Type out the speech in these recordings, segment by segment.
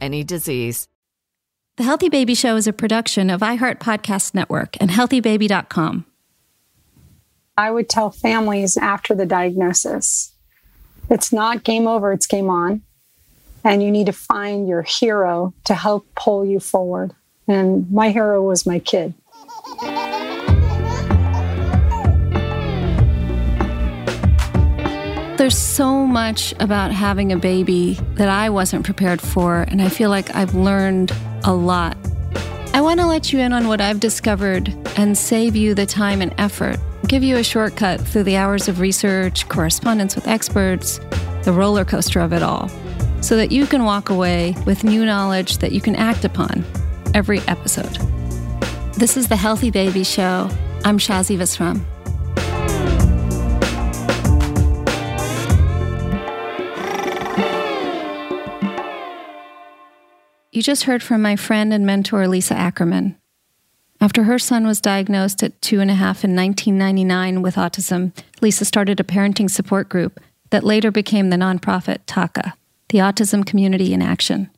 any disease. The Healthy Baby Show is a production of iHeart Podcast Network and HealthyBaby.com. I would tell families after the diagnosis, it's not game over, it's game on. And you need to find your hero to help pull you forward. And my hero was my kid. There's so much about having a baby that I wasn't prepared for, and I feel like I've learned a lot. I want to let you in on what I've discovered and save you the time and effort, give you a shortcut through the hours of research, correspondence with experts, the roller coaster of it all, so that you can walk away with new knowledge that you can act upon every episode. This is The Healthy Baby Show. I'm Shazi Visram. You just heard from my friend and mentor, Lisa Ackerman. After her son was diagnosed at 2 and a half in 1999 with autism, Lisa started a parenting support group that later became the nonprofit TACA, The Autism Community in Action.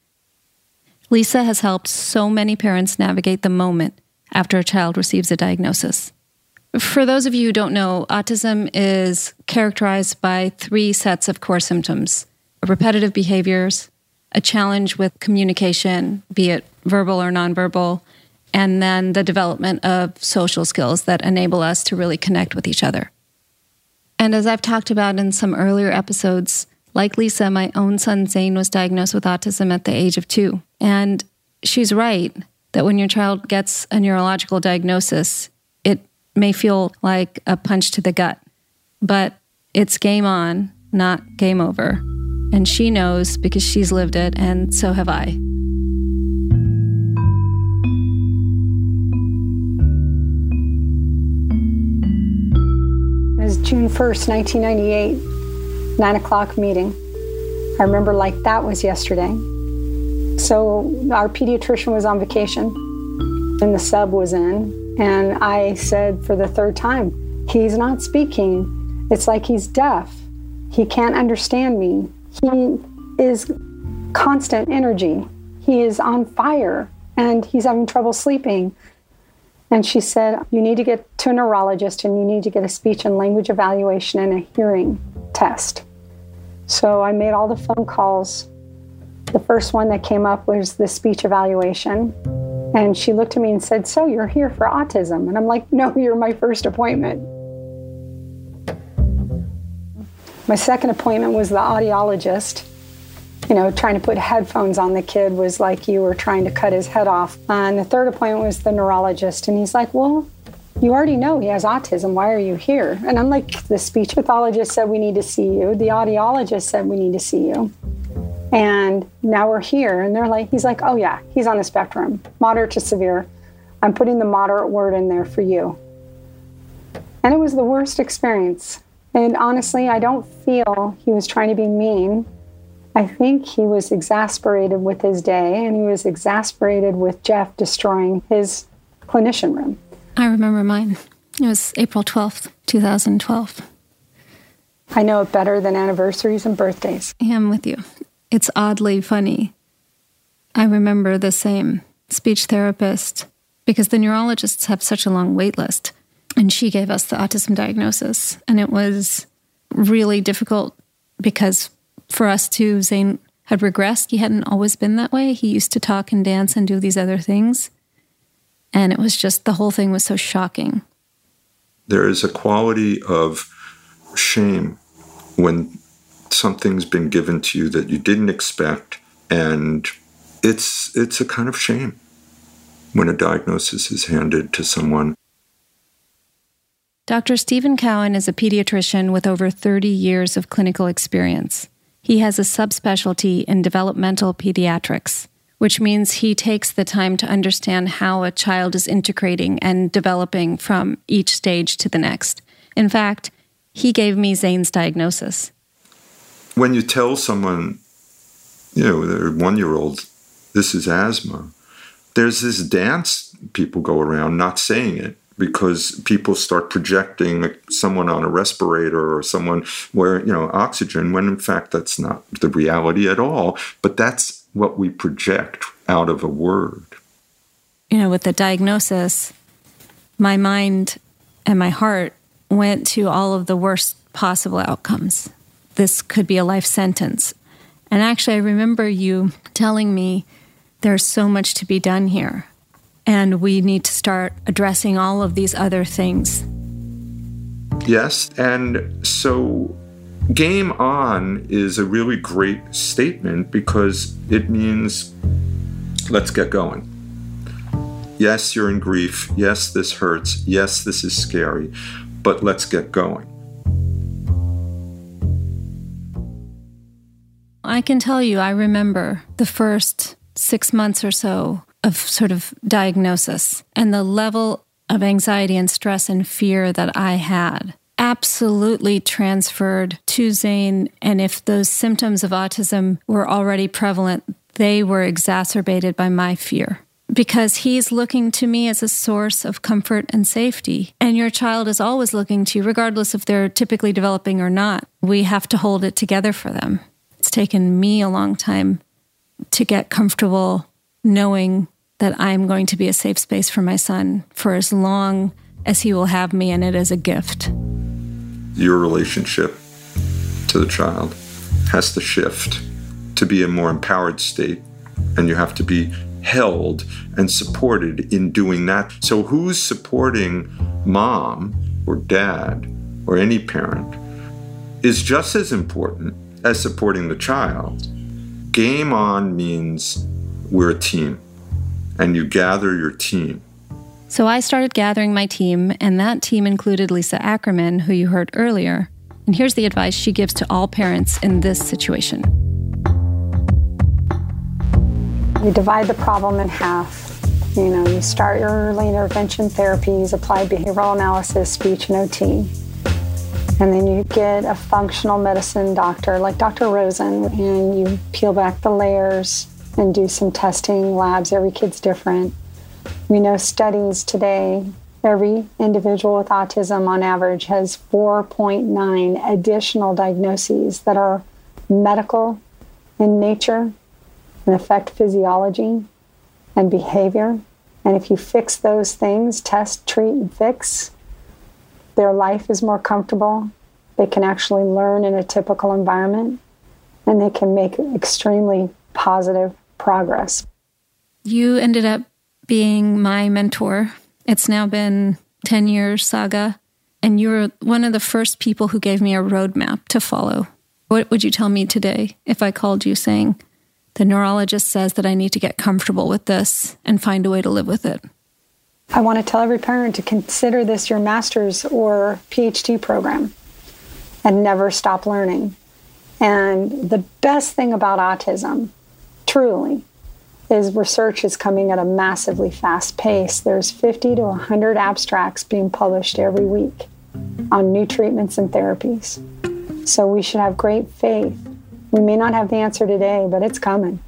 Lisa has helped so many parents navigate the moment after a child receives a diagnosis. For those of you who don't know, autism is characterized by 3 sets of core symptoms: repetitive behaviors, a challenge with communication, be it verbal or nonverbal, and then the development of social skills that enable us to really connect with each other. And as I've talked about in some earlier episodes, like Lisa, my own son Zane was diagnosed with autism at the age of 2. And she's right that when your child gets a neurological diagnosis, it may feel like a punch to the gut, but it's game on, not game over. And she knows because she's lived it, and so have I. It was June 1st, 1998, 9 o'clock meeting. I remember like that was yesterday. So our pediatrician was on vacation, and the sub was in, and I said for the 3rd time, he's not speaking. It's like he's deaf. He can't understand me. He is constant energy. He is on fire, and he's having trouble sleeping. And she said, you need to get to a neurologist, and you need to get a speech and language evaluation and a hearing test. So I made all the phone calls. The first one that came up was the speech evaluation. And she looked at me and said, so you're here for autism? And I'm like, no, you're my first appointment. My 2nd appointment was the audiologist. You know, trying to put headphones on the kid was like you were trying to cut his head off. And the 3rd appointment was the neurologist. And he's like, well, you already know he has autism. Why are you here? And I'm like, the speech pathologist said we need to see you. The audiologist said we need to see you. And now we're here. And they're like, he's like, oh yeah, he's on the spectrum, moderate to severe. I'm putting the moderate word in there for you. And it was the worst experience. And honestly, I don't feel he was trying to be mean. I think he was exasperated with his day, and he was exasperated with Jeff destroying his clinician room. I remember mine. It was April 12th, 2012. I know it better than anniversaries and birthdays. I'm with you. It's oddly funny. I remember the same speech therapist, because the neurologists have such a long wait list, and she gave us the autism diagnosis. And it was really difficult because for us too, Zane had regressed. He hadn't always been that way. He used to talk and dance and do these other things. And it was just, the whole thing was so shocking. There is a quality of shame when something's been given to you that you didn't expect, and it's a kind of shame when a diagnosis is handed to someone. Dr. Stephen Cowan is a pediatrician with over 30 years of clinical experience. He has a subspecialty in developmental pediatrics, which means he takes the time to understand how a child is integrating and developing from each stage to the next. In fact, he gave me Zane's diagnosis. When you tell someone, you know, their one-year-old, this is asthma, there's this dance people go around not saying it, because people start projecting someone on a respirator or someone wearing, you know, oxygen, when in fact that's not the reality at all. But that's what we project out of a word. You know, with the diagnosis, my mind and my heart went to all of the worst possible outcomes. This could be a life sentence. And actually, I remember you telling me there's so much to be done here, and we need to start addressing all of these other things. Yes, and so game on is a really great statement, because it means let's get going. Yes, you're in grief. Yes, this hurts. Yes, this is scary. But let's get going. I can tell you, I remember the first 6 months or so of sort of diagnosis and the level of anxiety and stress and fear that I had absolutely transferred to Zane. And if those symptoms of autism were already prevalent, they were exacerbated by my fear, because he's looking to me as a source of comfort and safety. And your child is always looking to you, regardless if they're typically developing or not. We have to hold it together for them. It's taken me a long time to get comfortable knowing that I'm going to be a safe space for my son for as long as he will have me, and it is a gift. Your relationship to the child has to shift to be a more empowered state, and you have to be held and supported in doing that. So who's supporting mom or dad or any parent is just as important as supporting the child. Game on means we're a team, and you gather your team. So I started gathering my team, and that team included Lisa Ackerman, who you heard earlier. And here's the advice she gives to all parents in this situation. You divide the problem in half. You know, you start your early intervention therapies, applied behavioral analysis, speech, and OT. And then you get a functional medicine doctor like Dr. Rosen, and you peel back the layers and do some testing labs. Every kid's different. We know studies today, every individual with autism on average has 4.9 additional diagnoses that are medical in nature and affect physiology and behavior. And if you fix those things, test, treat, and fix, their life is more comfortable. They can actually learn in a typical environment, and they can make extremely positive progress. You ended up being my mentor. It's now been 10 years, Saga, and you were one of the first people who gave me a roadmap to follow. What would you tell me today if I called you saying, the neurologist says that I need to get comfortable with this and find a way to live with it? I want to tell every parent to consider this your master's or PhD program and never stop learning. And the best thing about autism, truly, is research is coming at a massively fast pace. There's 50 to 100 abstracts being published every week on new treatments and therapies. So we should have great faith We may not have the answer today, but it's coming,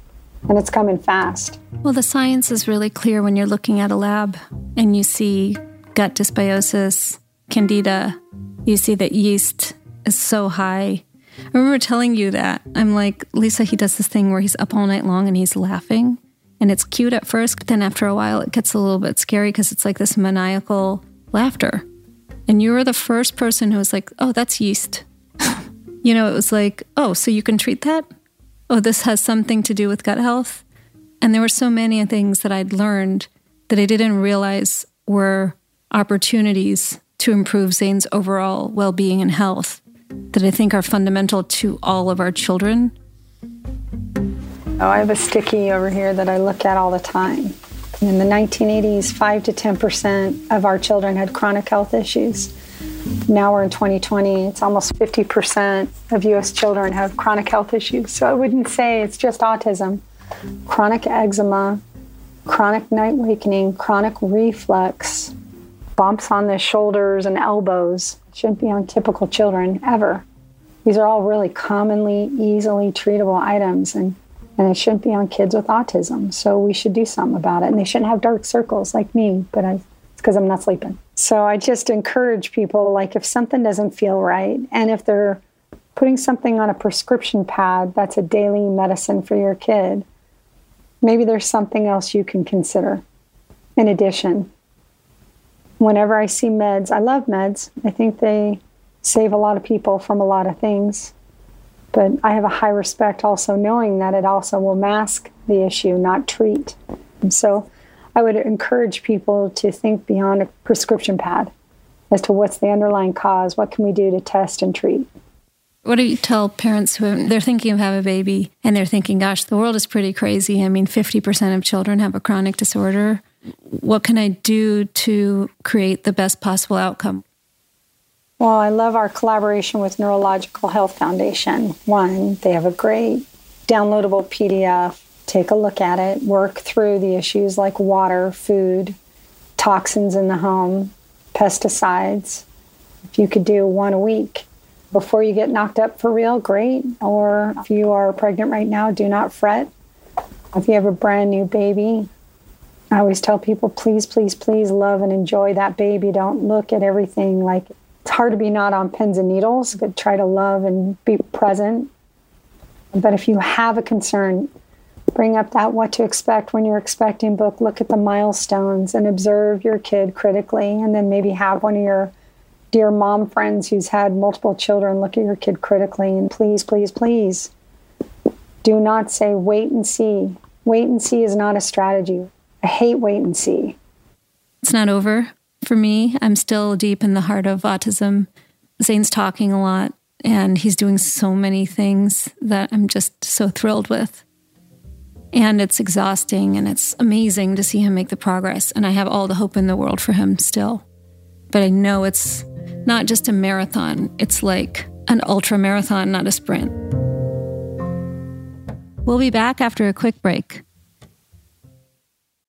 and it's coming fast. Well, the science is really clear when you're looking at a lab and you see gut dysbiosis, candida, you see that yeast is so high. I remember telling you that. I'm like, Lisa, he does this thing where he's up all night long and he's laughing. And it's cute at first, but then after a while it gets a little bit scary because it's like this maniacal laughter. And you were the first person who was like, oh, that's yeast. You know, it was like, oh, so you can treat that? Oh, this has something to do with gut health? And there were so many things that I'd learned that I didn't realize were opportunities to improve Zane's overall well-being and health that I think are fundamental to all of our children. Oh, I have a sticky over here that I look at all the time. In the 1980s, 5 to 10% of our children had chronic health issues. Now we're in 2020, it's almost 50% of U.S. children have chronic health issues. So I wouldn't say it's just autism. Chronic eczema, chronic night wakening, chronic reflux, bumps on the shoulders and elbows. Shouldn't be on typical children, ever. These are all really commonly, easily treatable items, and it shouldn't be on kids with autism. So we should do something about it. And they shouldn't have dark circles like me, but it's because I'm not sleeping. So I just encourage people, like, if something doesn't feel right, and if they're putting something on a prescription pad that's a daily medicine for your kid, maybe there's something else you can consider in addition. Whenever I see meds, I love meds. I think they save a lot of people from a lot of things. But I have a high respect also knowing that it also will mask the issue, not treat. And so I would encourage people to think beyond a prescription pad as to what's the underlying cause, what can we do to test and treat. What do you tell parents who they're thinking of having a baby and they're thinking, gosh, the world is pretty crazy. I mean, 50% of children have a chronic disorder. What can I do to create the best possible outcome? Well, I love our collaboration with Neurological Health Foundation. One, they have a great downloadable PDF. Take a look at it. Work through the issues like water, food, toxins in the home, pesticides. If you could do one a week before you get knocked up for real, great. Or if you are pregnant right now, do not fret. If you have a brand new baby, I always tell people, please, please, please love and enjoy that baby. Don't look at everything like it's hard to be not on pins and needles, but try to love and be present. But if you have a concern, bring up that what to expect when you're expecting book, look at the milestones and observe your kid critically, and then maybe have one of your dear mom friends who's had multiple children look at your kid critically, and please, please, please do not say wait and see. Wait and see is not a strategy. I hate wait and see. It's not over. For me, I'm still deep in the heart of autism. Zane's talking a lot, and he's doing so many things that I'm just so thrilled with. And it's exhausting, and it's amazing to see him make the progress, and I have all the hope in the world for him still. But I know it's not just a marathon. It's like an ultra marathon, not a sprint. We'll be back after a quick break.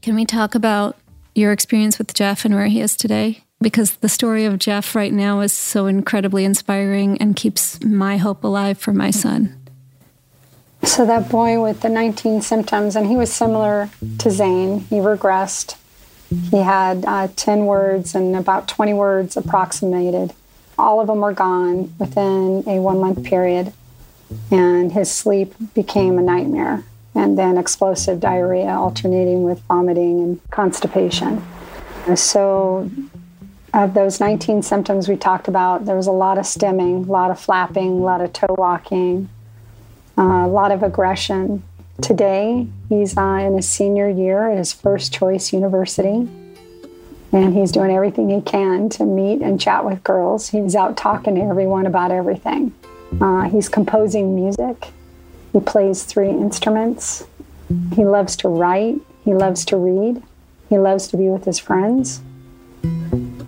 Can we talk about your experience with Jeff and where he is today? Because the story of Jeff right now is so incredibly inspiring and keeps my hope alive for my son. So that boy with the 19 symptoms, and he was similar to Zane. He regressed. He had 10 words and about 20 words approximated. All of them were gone within a 1 month period. And his sleep became a nightmare, and then explosive diarrhea alternating with vomiting and constipation. So of those 19 symptoms we talked about, there was a lot of stimming, a lot of flapping, a lot of toe walking, a lot of aggression. Today, he's in his senior year at his first choice university, and he's doing everything he can to meet and chat with girls. He's out talking to everyone about everything. He's composing music. He plays 3 instruments. He loves to write. He loves to read. He loves to be with his friends.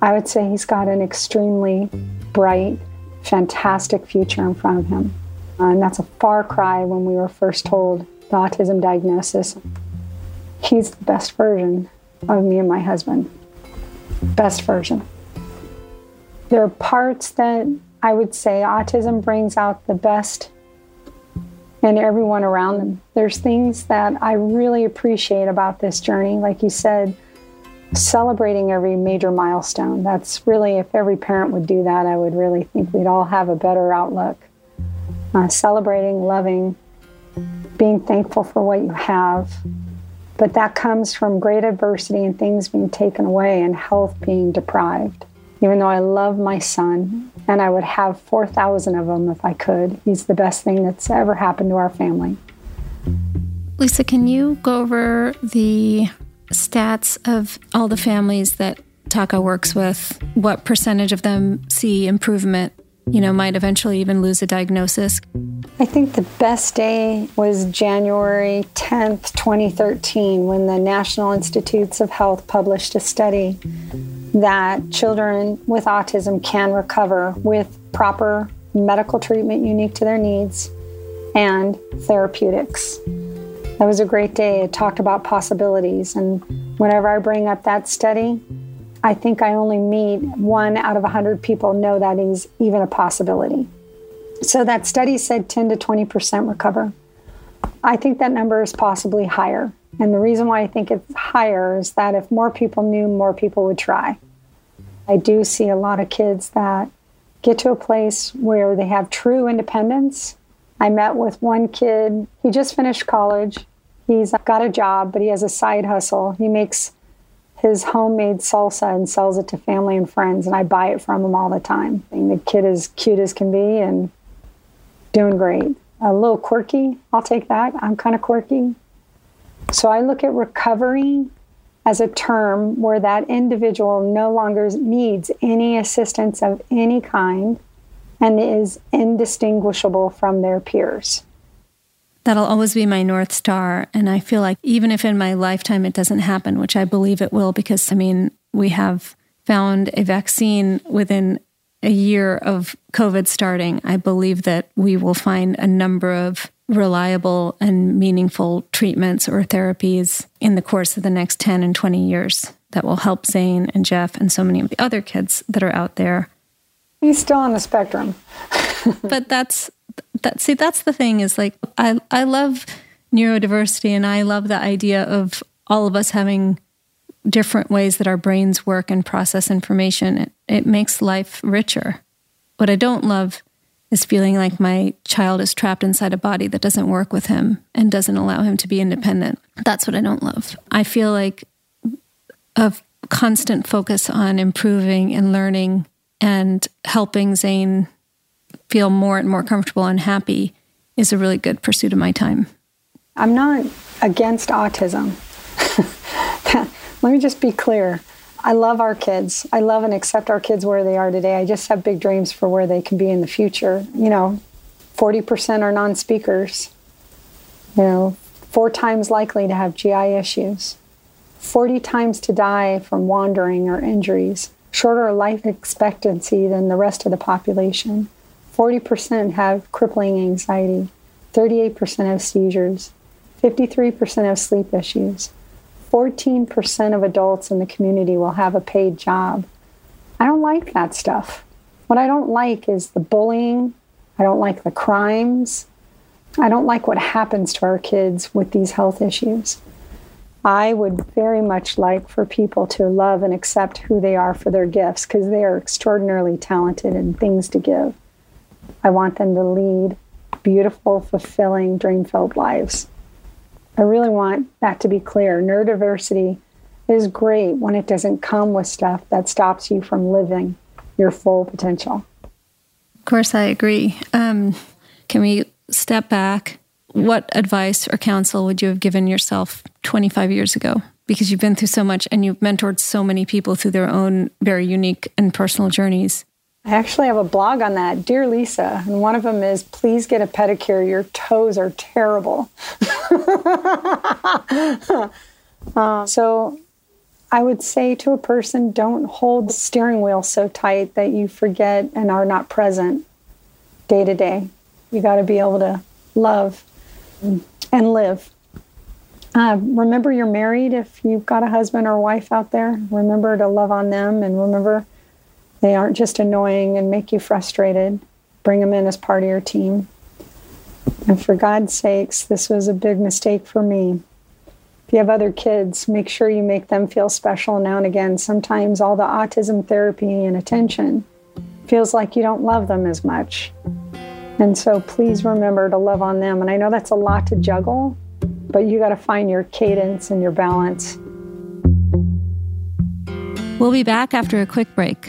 I would say he's got an extremely bright, fantastic future in front of him. And that's a far cry when we were first told the autism diagnosis. He's the best version of me and my husband. Best version. There are parts that I would say autism brings out the best in everyone around them. There's things that I really appreciate about this journey. Like you said, celebrating every major milestone. That's really, if every parent would do that, I would really think we'd all have a better outlook. Celebrating, loving, being thankful for what you have. But that comes from great adversity and things being taken away and health being deprived. Even though I love my son, and I would have 4,000 of them if I could. He's the best thing that's ever happened to our family. Lisa, can you go over the stats of all the families that TACA works with? What percentage of them see improvement, might eventually even lose a diagnosis? I think the best day was January 10th, 2013, when the National Institutes of Health published a study that children with autism can recover with proper medical treatment unique to their needs and therapeutics. That was a great day. It talked about possibilities. And whenever I bring up that study, I think I only meet 1 out of 100 people know that is even a possibility. So that study said 10 to 20% recover. I think that number is possibly higher. And the reason why I think it's higher is that if more people knew, more people would try. I do see a lot of kids that get to a place where they have true independence. I met with one kid. He just finished college. He's got a job, but he has a side hustle. He makes his homemade salsa and sells it to family and friends, and I buy it from him all the time. And the kid is cute as can be and doing great. A little quirky. I'll take that. I'm kind of quirky. So I look at recovery as a term where that individual no longer needs any assistance of any kind and is indistinguishable from their peers. That'll always be my North Star. And I feel like even if in my lifetime it doesn't happen, which I believe it will, because, we have found a vaccine within a year of COVID starting. I believe that we will find a number of reliable and meaningful treatments or therapies in the course of the next 10 and 20 years that will help Zane and Jeff and so many of the other kids that are out there. He's still on the spectrum. But that's the thing is I love neurodiversity, and I love the idea of all of us having different ways that our brains work and process information. It makes life richer. What I don't love is feeling like my child is trapped inside a body that doesn't work with him and doesn't allow him to be independent. That's what I don't love. I feel like a constant focus on improving and learning and helping Zane feel more and more comfortable and happy is a really good pursuit of my time. I'm not against autism. Let me just be clear. I love our kids. I love and accept our kids where they are today. I just have big dreams for where they can be in the future. You know, 40% are non-speakers. You know, 4 times likely to have GI issues. 40 times to die from wandering or injuries. Shorter life expectancy than the rest of the population. 40% have crippling anxiety. 38% have seizures. 53% have sleep issues. 14% of adults in the community will have a paid job. I don't like that stuff. What I don't like is the bullying. I don't like the crimes. I don't like what happens to our kids with these health issues. I would very much like for people to love and accept who they are for their gifts, because they are extraordinarily talented and things to give. I want them to lead beautiful, fulfilling, dream-filled lives. I really want that to be clear. Neurodiversity is great when it doesn't come with stuff that stops you from living your full potential. Of course, I agree. Can we step back? What advice or counsel would you have given yourself 25 years ago? Because you've been through so much and you've mentored so many people through their own very unique and personal journeys. I actually have a blog on that, Dear Lisa, and one of them is, please get a pedicure, your toes are terrible. So I would say to a person, don't hold the steering wheel so tight that you forget and are not present day to day. You got to be able to love and live. Remember you're married if you've got a husband or wife out there. Remember to love on them, and remember they aren't just annoying and make you frustrated. Bring them in as part of your team. And for God's sakes, this was a big mistake for me. If you have other kids, make sure you make them feel special now and again. Sometimes all the autism therapy and attention feels like you don't love them as much. And so please remember to love on them. And I know that's a lot to juggle, but you got to find your cadence and your balance. We'll be back after a quick break.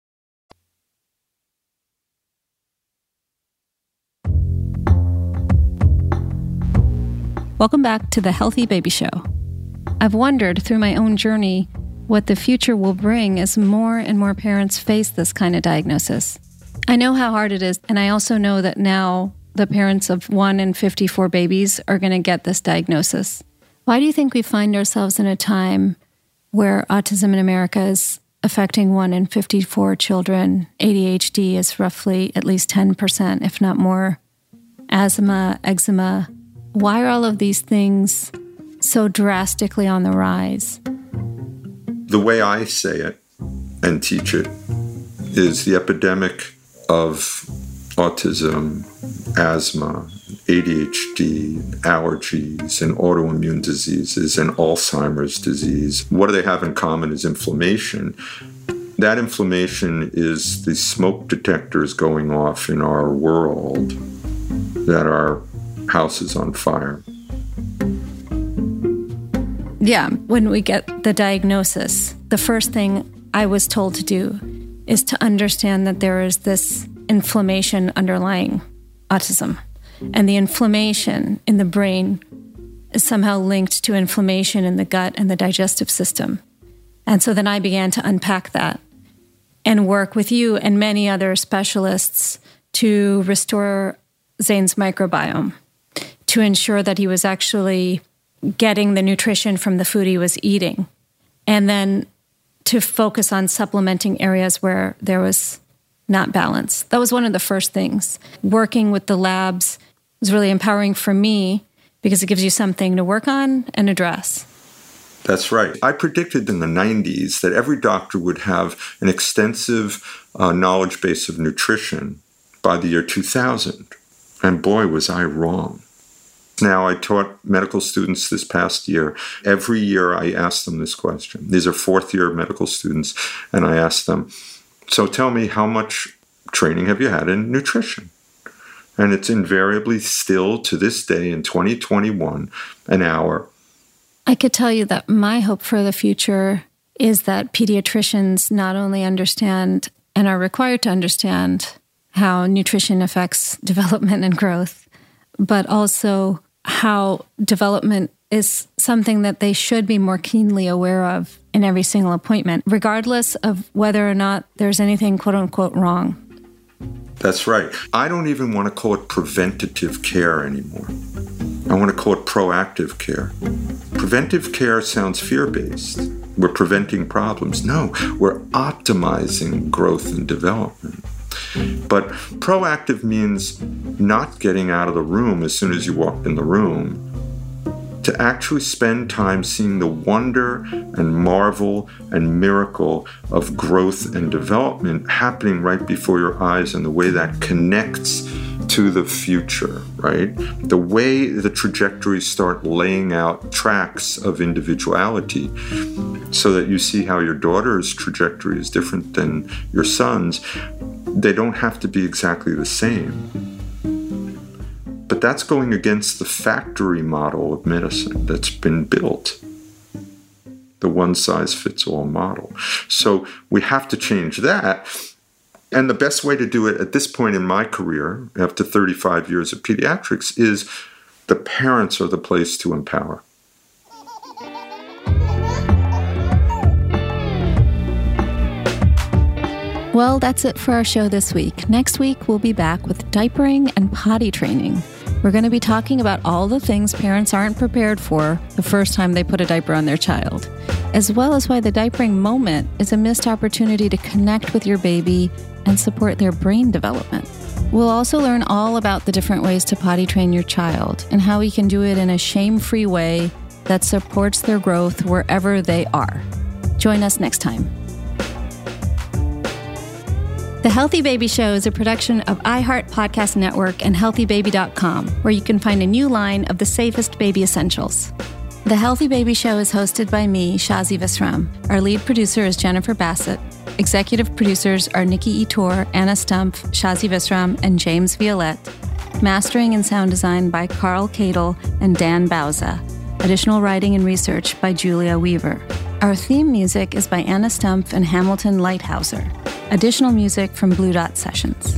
Welcome back to The Healthy Baby Show. I've wondered through my own journey what the future will bring as more and more parents face this kind of diagnosis. I know how hard it is, and I also know that now the parents of 1 in 54 babies are going to get this diagnosis. Why do you think we find ourselves in a time where autism in America is affecting 1 in 54 children? ADHD is roughly at least 10%, if not more. Asthma, eczema, Why are all of these things so drastically on the rise? The way I say it and teach it is the epidemic of autism, asthma, ADHD, allergies, and autoimmune diseases, and Alzheimer's disease. What do they have in common is inflammation. That inflammation is the smoke detectors going off in our world that our house is on fire. Yeah, when we get the diagnosis, the first thing I was told to do is to understand that there is this inflammation underlying autism. And the inflammation in the brain is somehow linked to inflammation in the gut and the digestive system. And so then I began to unpack that and work with you and many other specialists to restore Zane's microbiome, to ensure that he was actually getting the nutrition from the food he was eating, and then to focus on supplementing areas where there was not balance. That was one of the first things. Working with the labs was really empowering for me because it gives you something to work on and address. That's right. I predicted in the 90s that every doctor would have an extensive knowledge base of nutrition by the year 2000. And boy, was I wrong. Now, I taught medical students this past year. Every year, I ask them this question. These are fourth-year medical students, and I ask them, so tell me, how much training have you had in nutrition? And it's invariably still, to this day, in 2021, an hour. I could tell you that my hope for the future is that pediatricians not only understand and are required to understand how nutrition affects development and growth, but also how development is something that they should be more keenly aware of in every single appointment, regardless of whether or not there's anything quote-unquote wrong. That's right. I don't even want to call it preventative care anymore. I want to call it proactive care. Preventive care sounds fear-based. We're preventing problems. No, we're optimizing growth and development. But proactive means not getting out of the room as soon as you walked in the room, to actually spend time seeing the wonder and marvel and miracle of growth and development happening right before your eyes, and the way that connects to the future, right? The way the trajectories start laying out tracks of individuality, so that you see how your daughter's trajectory is different than your son's. They don't have to be exactly the same. But that's going against the factory model of medicine that's been built, the one-size-fits-all model. So we have to change that. And the best way to do it at this point in my career, after 35 years of pediatrics, is the parents are the place to empower. Well, that's it for our show this week. Next week, we'll be back with diapering and potty training. We're going to be talking about all the things parents aren't prepared for the first time they put a diaper on their child, as well as why the diapering moment is a missed opportunity to connect with your baby and support their brain development. We'll also learn all about the different ways to potty train your child and how we can do it in a shame-free way that supports their growth wherever they are. Join us next time. The Healthy Baby Show is a production of iHeart Podcast Network and HealthyBaby.com, where you can find a new line of the safest baby essentials. The Healthy Baby Show is hosted by me, Shazi Visram. Our lead producer is Jennifer Bassett. Executive producers are Nikki Etor, Anna Stumpf, Shazi Visram, and James Violette. Mastering and sound design by Carl Cadle and Dan Bauza. Additional writing and research by Julia Weaver. Our theme music is by Anna Stumpf and Hamilton Lighthouser. Additional music from Blue Dot Sessions.